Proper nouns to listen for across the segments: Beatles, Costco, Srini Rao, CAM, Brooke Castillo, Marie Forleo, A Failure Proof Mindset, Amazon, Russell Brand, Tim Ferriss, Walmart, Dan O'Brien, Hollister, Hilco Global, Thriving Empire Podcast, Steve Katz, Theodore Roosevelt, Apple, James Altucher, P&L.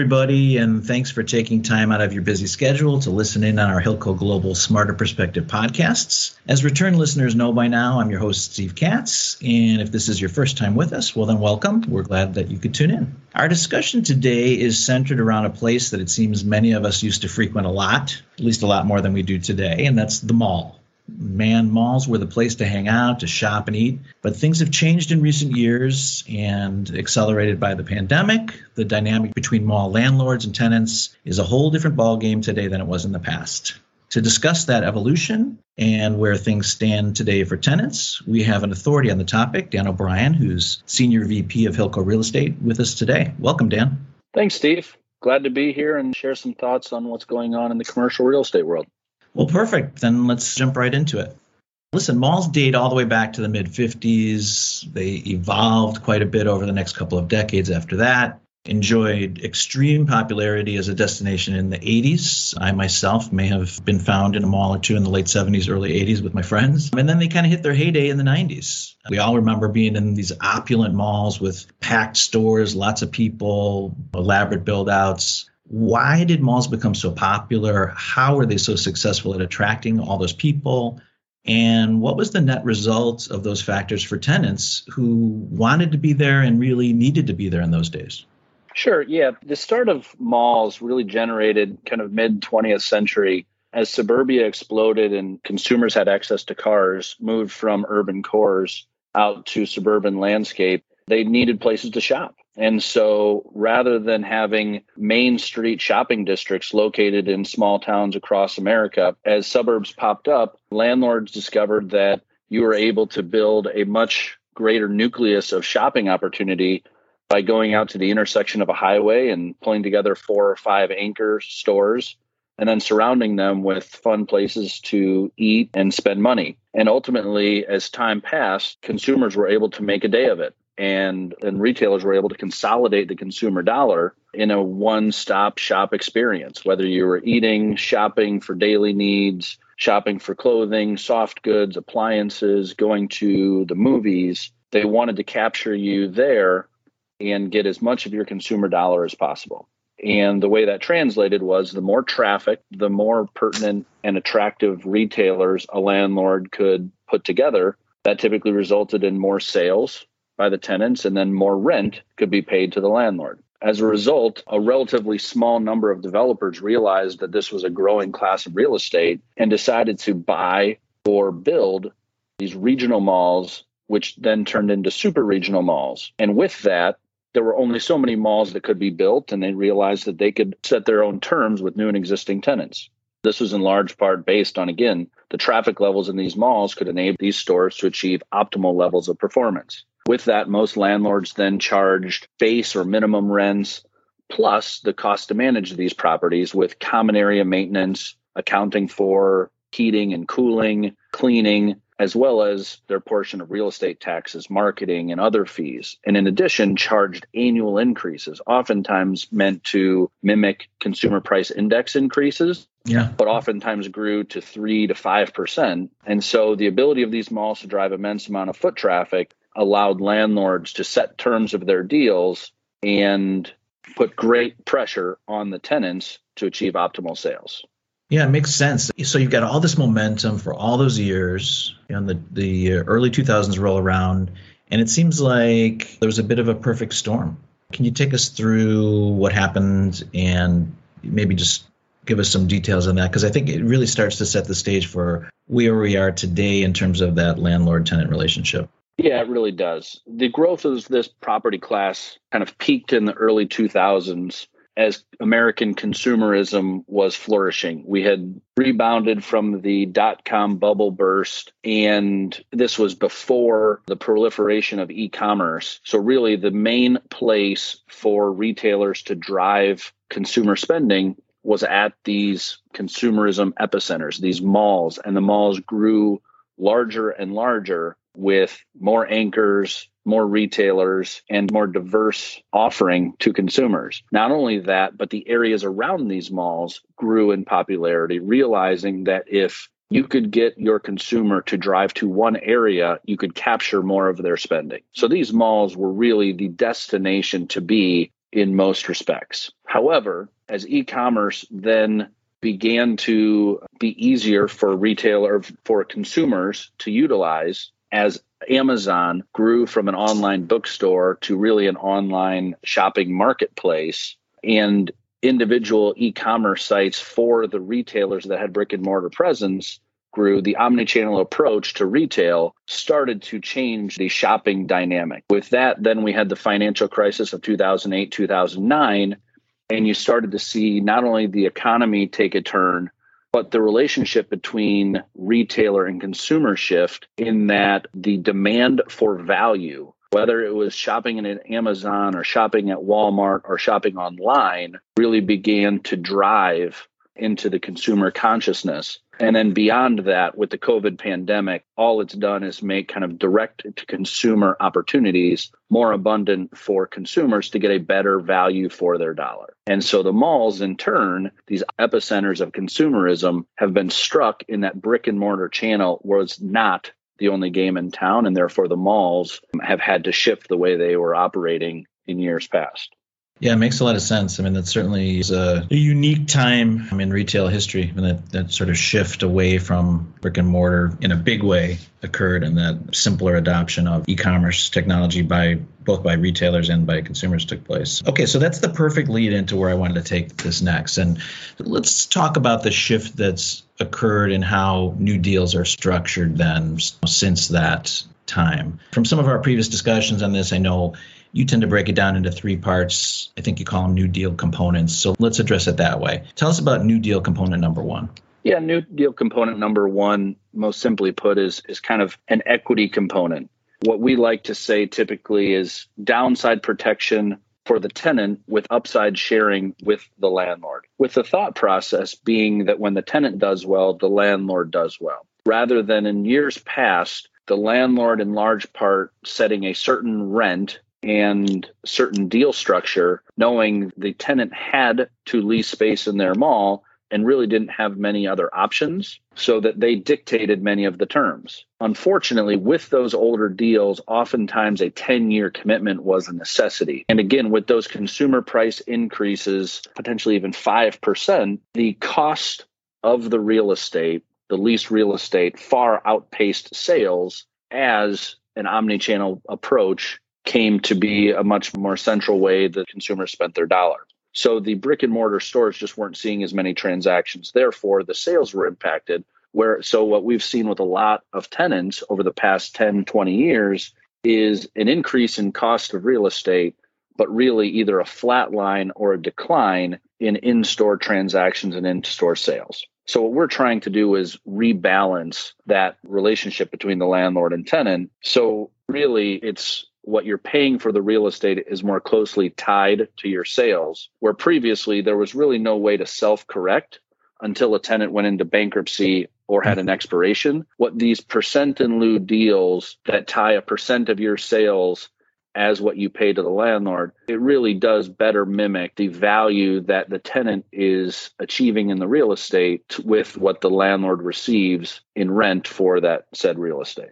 everybody, and thanks for taking time out of your busy schedule to listen in on our Hilco Global Smarter Perspective podcasts. As return listeners know by now, I'm your host, Steve Katz, and if this is your first time with us, well then welcome. We're glad that you could tune in. Our discussion today is centered around a place that it seems many of us used to frequent a lot, at least a lot more than we do today, and that's the mall. Man, malls were the place to hang out, to shop and eat, but things have changed in recent years, and accelerated by the pandemic, the dynamic between mall landlords and tenants is a whole different ballgame today than it was in the past. To discuss that evolution and where things stand today for tenants, we have an authority on the topic, Dan O'Brien, who's Senior VP of Hilco Real Estate, with us today. Welcome, Dan. Thanks, Steve. Glad to be here and share some thoughts on what's going on in the commercial real estate world. Well, perfect. Then let's jump right into it. Listen, malls date all the way back to the mid-'50s. They evolved quite a bit over the next couple of decades after that, enjoyed extreme popularity as a destination in the 80s. I myself may have been found in a mall or two in the late 70s, early 80s with my friends. And then they kind of hit their heyday in the 90s. We all remember being in these opulent malls with packed stores, lots of people, elaborate build-outs. Why did malls become so popular? How were they so successful at attracting all those people? And what was the net result of those factors for tenants who wanted to be there and really needed to be there in those days? Sure, yeah. The start of malls really generated kind of mid-20th century as suburbia exploded and consumers had access to cars, moved from urban cores out to suburban landscape. They needed places to shop. And so rather than having main street shopping districts located in small towns across America, as suburbs popped up, landlords discovered that you were able to build a much greater nucleus of shopping opportunity by going out to the intersection of a highway and pulling together 4 or 5 anchor stores and then surrounding them with fun places to eat and spend money. And ultimately, as time passed, consumers were able to make a day of it. And retailers were able to consolidate the consumer dollar in a one-stop shop experience, whether you were eating, shopping for daily needs, shopping for clothing, soft goods, appliances, going to the movies. They wanted to capture you there and get as much of your consumer dollar as possible. And the way that translated was the more traffic, the more pertinent and attractive retailers a landlord could put together. That typically resulted in more sales by the tenants, and then more rent could be paid to the landlord. As a result, a relatively small number of developers realized that this was a growing class of real estate and decided to buy or build these regional malls, which then turned into super regional malls. And with that, there were only so many malls that could be built, and they realized that they could set their own terms with new and existing tenants. This was in large part based on, again, the traffic levels in these malls could enable these stores to achieve optimal levels of performance. With that, most landlords then charged base or minimum rents, plus the cost to manage these properties with common area maintenance, accounting for heating and cooling, cleaning, as well as their portion of real estate taxes, marketing, and other fees. And in addition, charged annual increases, oftentimes meant to mimic consumer price index increases, but oftentimes grew to 3 to 5%. And so the ability of these malls to drive immense amount of foot traffic allowed landlords to set terms of their deals and put great pressure on the tenants to achieve optimal sales. Yeah, it makes sense. So you've got all this momentum for all those years, and the early 2000s roll around, and it seems like there was a bit of a perfect storm. Can you take us through what happened and maybe just give us some details on that? Because I think it really starts to set the stage for where we are today in terms of that landlord-tenant relationship. Yeah, it really does. The growth of this property class kind of peaked in the early 2000s as American consumerism was flourishing. We had rebounded from the dot-com bubble burst, and this was before the proliferation of e-commerce. So really the main place for retailers to drive consumer spending was at these consumerism epicenters, these malls, and the malls grew larger and larger with more anchors, more retailers, and more diverse offering to consumers. Not only that, but the areas around these malls grew in popularity, realizing that if you could get your consumer to drive to one area, you could capture more of their spending. So these malls were really the destination to be in most respects. However, as e-commerce then began to be easier for retailers, for consumers to utilize, as Amazon grew from an online bookstore to really an online shopping marketplace, and individual e-commerce sites for the retailers that had brick and mortar presence grew, the omnichannel approach to retail started to change the shopping dynamic. With that, then we had the financial crisis of 2008, 2009, and you started to see not only the economy take a turn, but the relationship between retailer and consumer shift, in that the demand for value, whether it was shopping at Amazon or shopping at Walmart or shopping online, really began to drive into the consumer consciousness. And then beyond that, with the COVID pandemic, all it's done is make kind of direct-to-consumer opportunities more abundant for consumers to get a better value for their dollar. And so the malls, in turn, these epicenters of consumerism, have been struck in that brick-and-mortar channel was not the only game in town, and therefore the malls have had to shift the way they were operating in years past. Yeah, it makes a lot of sense. I mean, that certainly is a unique time in retail history, and that sort of shift away from brick and mortar in a big way occurred, and that simpler adoption of e-commerce technology by retailers and by consumers took place. Okay, so that's the perfect lead into where I wanted to take this next. And let's talk about the shift that's occurred and how new deals are structured then since that time. From some of our previous discussions on this, I know you tend to break it down into three parts. I think you call them New Deal components. So let's address it that way. Tell us about New Deal component number one. Yeah, New Deal component number one, most simply put, is kind of an equity component. What we like to say typically is downside protection for the tenant with upside sharing with the landlord, with the thought process being that when the tenant does well, the landlord does well. Rather than in years past, the landlord in large part setting a certain rent and certain deal structure, knowing the tenant had to lease space in their mall and really didn't have many other options, so that they dictated many of the terms. Unfortunately, with those older deals, oftentimes a 10-year commitment was a necessity. And again, with those consumer price increases, potentially even 5%, the cost of the real estate, the leased real estate, far outpaced sales as an omnichannel approach came to be a much more central way that consumers spent their dollar. So the brick and mortar stores just weren't seeing as many transactions. Therefore, the sales were impacted. So what we've seen with a lot of tenants over the past 10, 20 years is an increase in cost of real estate, but really either a flat line or a decline in in-store transactions and in-store sales. So what we're trying to do is rebalance that relationship between the landlord and tenant. So really, it's what you're paying for the real estate is more closely tied to your sales, where previously there was really no way to self-correct until a tenant went into bankruptcy or had an expiration. What these percent in lieu deals that tie a percent of your sales as what you pay to the landlord, it really does better mimic the value that the tenant is achieving in the real estate with what the landlord receives in rent for that said real estate.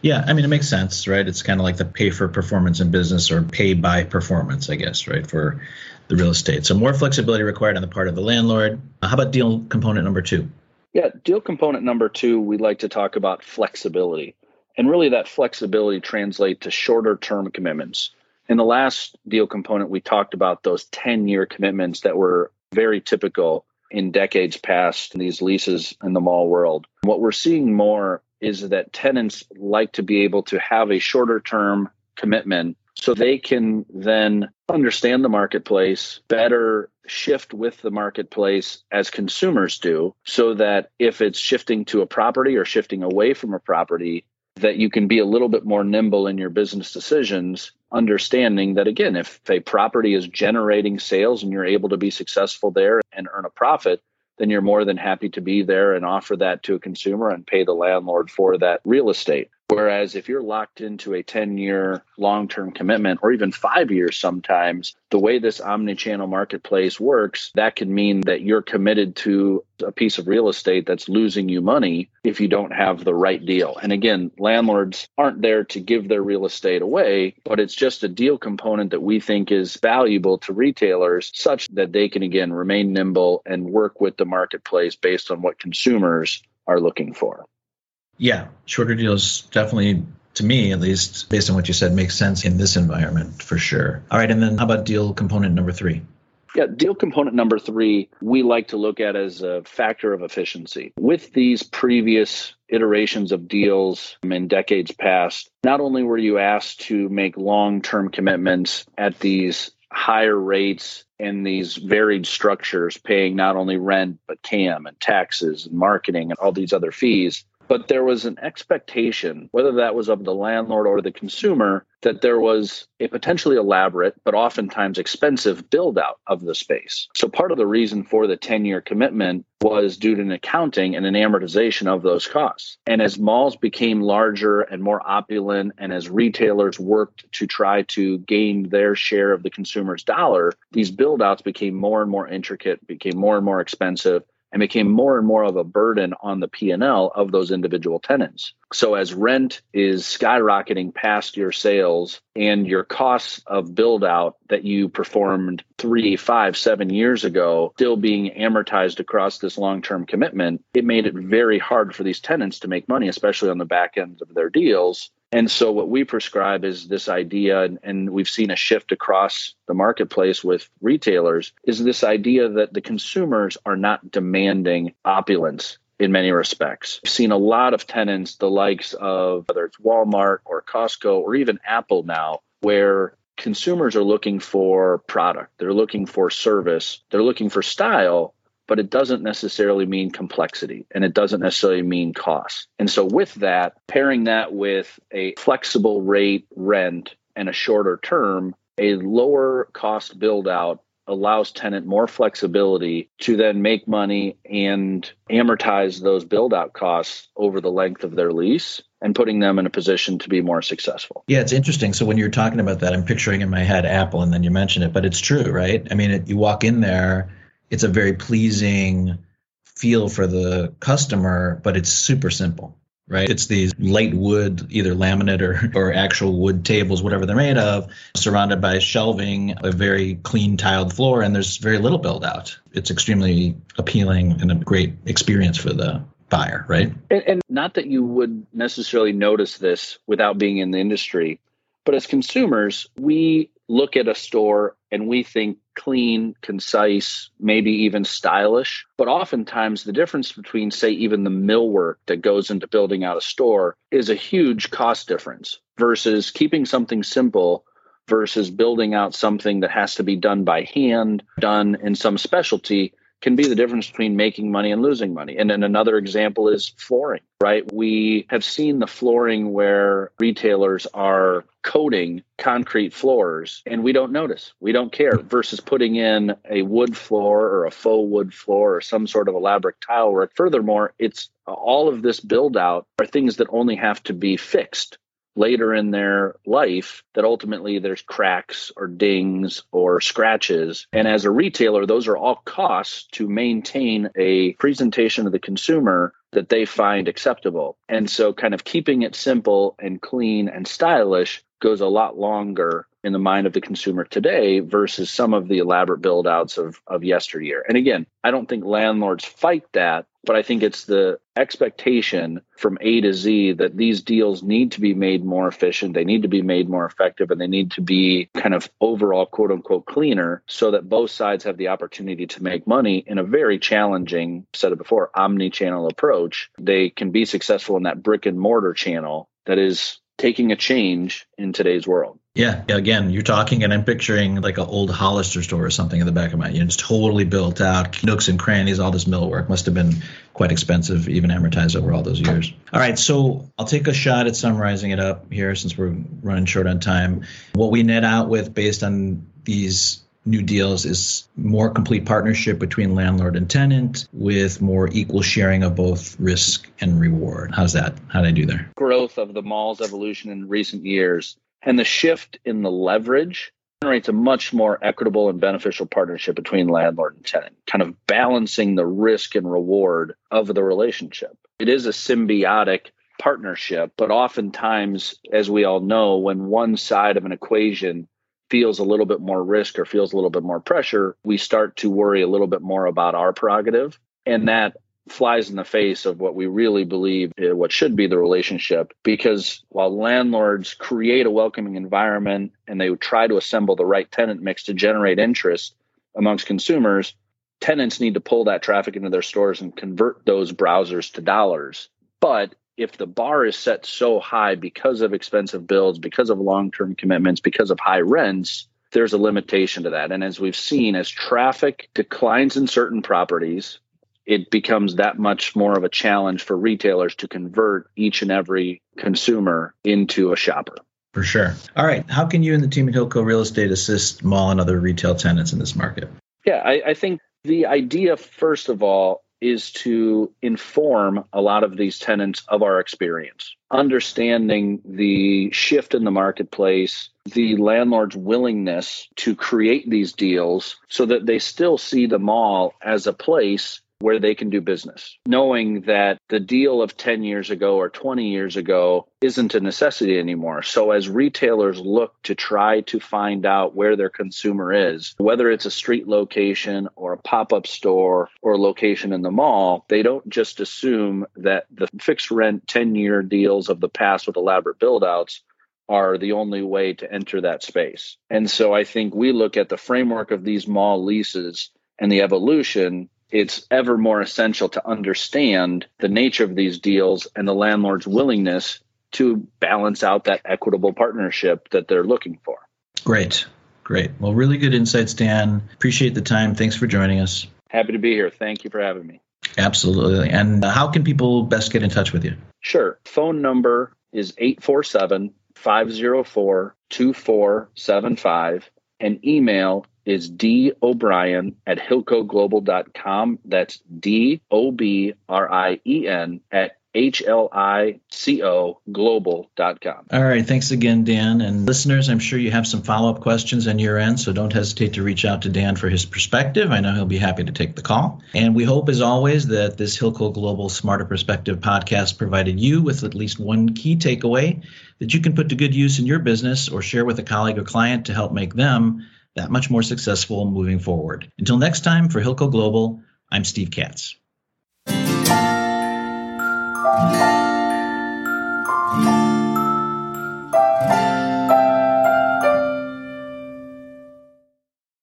Yeah, I mean, it makes sense, right? It's kind of like the pay for performance in business, or pay by performance, I guess, right, for the real estate. So more flexibility required on the part of the landlord. How about deal component number two? Yeah, deal component number two, we like to talk about flexibility. And really that flexibility translates to shorter term commitments. In the last deal component, we talked about those 10-year commitments that were very typical in decades past in these leases in the mall world. What we're seeing more is that tenants like to be able to have a shorter term commitment so they can then understand the marketplace, better shift with the marketplace as consumers do, so that if it's shifting to a property or shifting away from a property, that you can be a little bit more nimble in your business decisions, understanding that, again, if a property is generating sales and you're able to be successful there and earn a profit, then you're more than happy to be there and offer that to a consumer and pay the landlord for that real estate. Whereas if you're locked into a 10-year long-term commitment or even 5 years sometimes, the way this omnichannel marketplace works, that can mean that you're committed to a piece of real estate that's losing you money if you don't have the right deal. And again, landlords aren't there to give their real estate away, but it's just a deal component that we think is valuable to retailers such that they can, again, remain nimble and work with the marketplace based on what consumers are looking for. Yeah, shorter deals definitely, to me at least, based on what you said, makes sense in this environment for sure. All right, and then how about deal component number three? Yeah, deal component number three, we like to look at as a factor of efficiency. With these previous iterations of deals in decades past, not only were you asked to make long-term commitments at these higher rates and these varied structures, paying not only rent, but CAM and taxes and marketing and all these other fees, but there was an expectation, whether that was of the landlord or the consumer, that there was a potentially elaborate, but oftentimes expensive build-out of the space. So part of the reason for the 10-year commitment was due to an accounting and an amortization of those costs. And as malls became larger and more opulent, and as retailers worked to try to gain their share of the consumer's dollar, these build-outs became more and more intricate, became more and more expensive, and became more and more of a burden on the P&L of those individual tenants. So as rent is skyrocketing past your sales and your costs of build out that you performed 3, 5, 7 years ago, still being amortized across this long-term commitment, it made it very hard for these tenants to make money, especially on the back end of their deals. And so what we prescribe is this idea, and we've seen a shift across the marketplace with retailers, is this idea that the consumers are not demanding opulence in many respects. We've seen a lot of tenants, the likes of whether it's Walmart or Costco or even Apple now, where consumers are looking for product, they're looking for service, they're looking for style, but it doesn't necessarily mean complexity, and it doesn't necessarily mean cost. And so with that, pairing that with a flexible rate rent and a shorter term, a lower cost build out allows tenant more flexibility to then make money and amortize those build out costs over the length of their lease, and putting them in a position to be more successful. Yeah, it's interesting. So when you're talking about that, I'm picturing in my head Apple, and then you mentioned it, but it's true, right? I mean, you walk in there, it's a very pleasing feel for the customer, but it's super simple, right? It's these light wood, either laminate or actual wood tables, whatever they're made of, surrounded by shelving, a very clean tiled floor, and there's very little build out. It's extremely appealing and a great experience for the buyer, right? And not that you would necessarily notice this without being in the industry, but as consumers, we look at a store and we think clean, concise, maybe even stylish. But oftentimes the difference between, say, even the millwork that goes into building out a store is a huge cost difference versus keeping something simple versus building out something that has to be done by hand, done in some specialty, can be the difference between making money and losing money. And then another example is flooring, right? We have seen the flooring where retailers are coating concrete floors and we don't notice, we don't care, versus putting in a wood floor or a faux wood floor or some sort of elaborate tile work. Furthermore, it's all of this build out are things that only have to be fixed later in their life, that ultimately there's cracks or dings or scratches. And as a retailer, those are all costs to maintain a presentation of the consumer that they find acceptable. And so kind of keeping it simple and clean and stylish goes a lot longer in the mind of the consumer today versus some of the elaborate build outs of yesteryear. And again, I don't think landlords fight that, but I think it's the expectation from A to Z that these deals need to be made more efficient, they need to be made more effective, and they need to be kind of overall, quote unquote, cleaner so that both sides have the opportunity to make money in a very challenging, said it before, omni-channel approach. They can be successful in that brick and mortar channel that is taking a change in today's world. Yeah. Again, you're talking and I'm picturing like an old Hollister store or something in the back of my head. It's totally built out, nooks and crannies, all this millwork. Must have been quite expensive, even amortized over all those years. All right. So I'll take a shot at summarizing it up here since we're running short on time. What we net out with based on these new deals is more complete partnership between landlord and tenant with more equal sharing of both risk and reward. How's that? How did I do there? Growth of the mall's evolution in recent years and the shift in the leverage generates a much more equitable and beneficial partnership between landlord and tenant, kind of balancing the risk and reward of the relationship. It is a symbiotic partnership, but oftentimes, as we all know, when one side of an equation feels a little bit more risk or feels a little bit more pressure, we start to worry a little bit more about our prerogative. And that flies in the face of what we really believe, what should be the relationship. Because while landlords create a welcoming environment and they try to assemble the right tenant mix to generate interest amongst consumers, tenants need to pull that traffic into their stores and convert those browsers to dollars. But if the bar is set so high because of expensive builds, because of long-term commitments, because of high rents, there's a limitation to that. And as we've seen, as traffic declines in certain properties, it becomes that much more of a challenge for retailers to convert each and every consumer into a shopper. For sure. All right. How can you and the team at Hilco Real Estate assist mall and other retail tenants in this market? Yeah, I think the idea, first of all, is to inform a lot of these tenants of our experience, understanding the shift in the marketplace, the landlord's willingness to create these deals so that they still see the mall as a place where they can do business, knowing that the deal of 10 years ago or 20 years ago isn't a necessity anymore. So as retailers look to try to find out where their consumer is, whether it's a street location or a pop-up store or a location in the mall, they don't just assume that the fixed rent 10-year deals of the past with elaborate build-outs are the only way to enter that space. And so I think we look at the framework of these mall leases and the evolution. It's ever more essential to understand the nature of these deals and the landlord's willingness to balance out that equitable partnership that they're looking for. Great. Well, really good insights, Dan. Appreciate the time. Thanks for joining us. Happy to be here. Thank you for having me. Absolutely. And how can people best get in touch with you? Sure. Phone number is 847-504-2475 and email is dobrien@hilcoglobal.com. That's DOBRIEN@HLICOglobal.com. All right. Thanks again, Dan. And listeners, I'm sure you have some follow-up questions on your end, so don't hesitate to reach out to Dan for his perspective. I know he'll be happy to take the call. And we hope, as always, that this Hilco Global Smarter Perspective podcast provided you with at least one key takeaway that you can put to good use in your business or share with a colleague or client to help make them that much more successful moving forward. Until next time, for Hilco Global, I'm Steve Katz.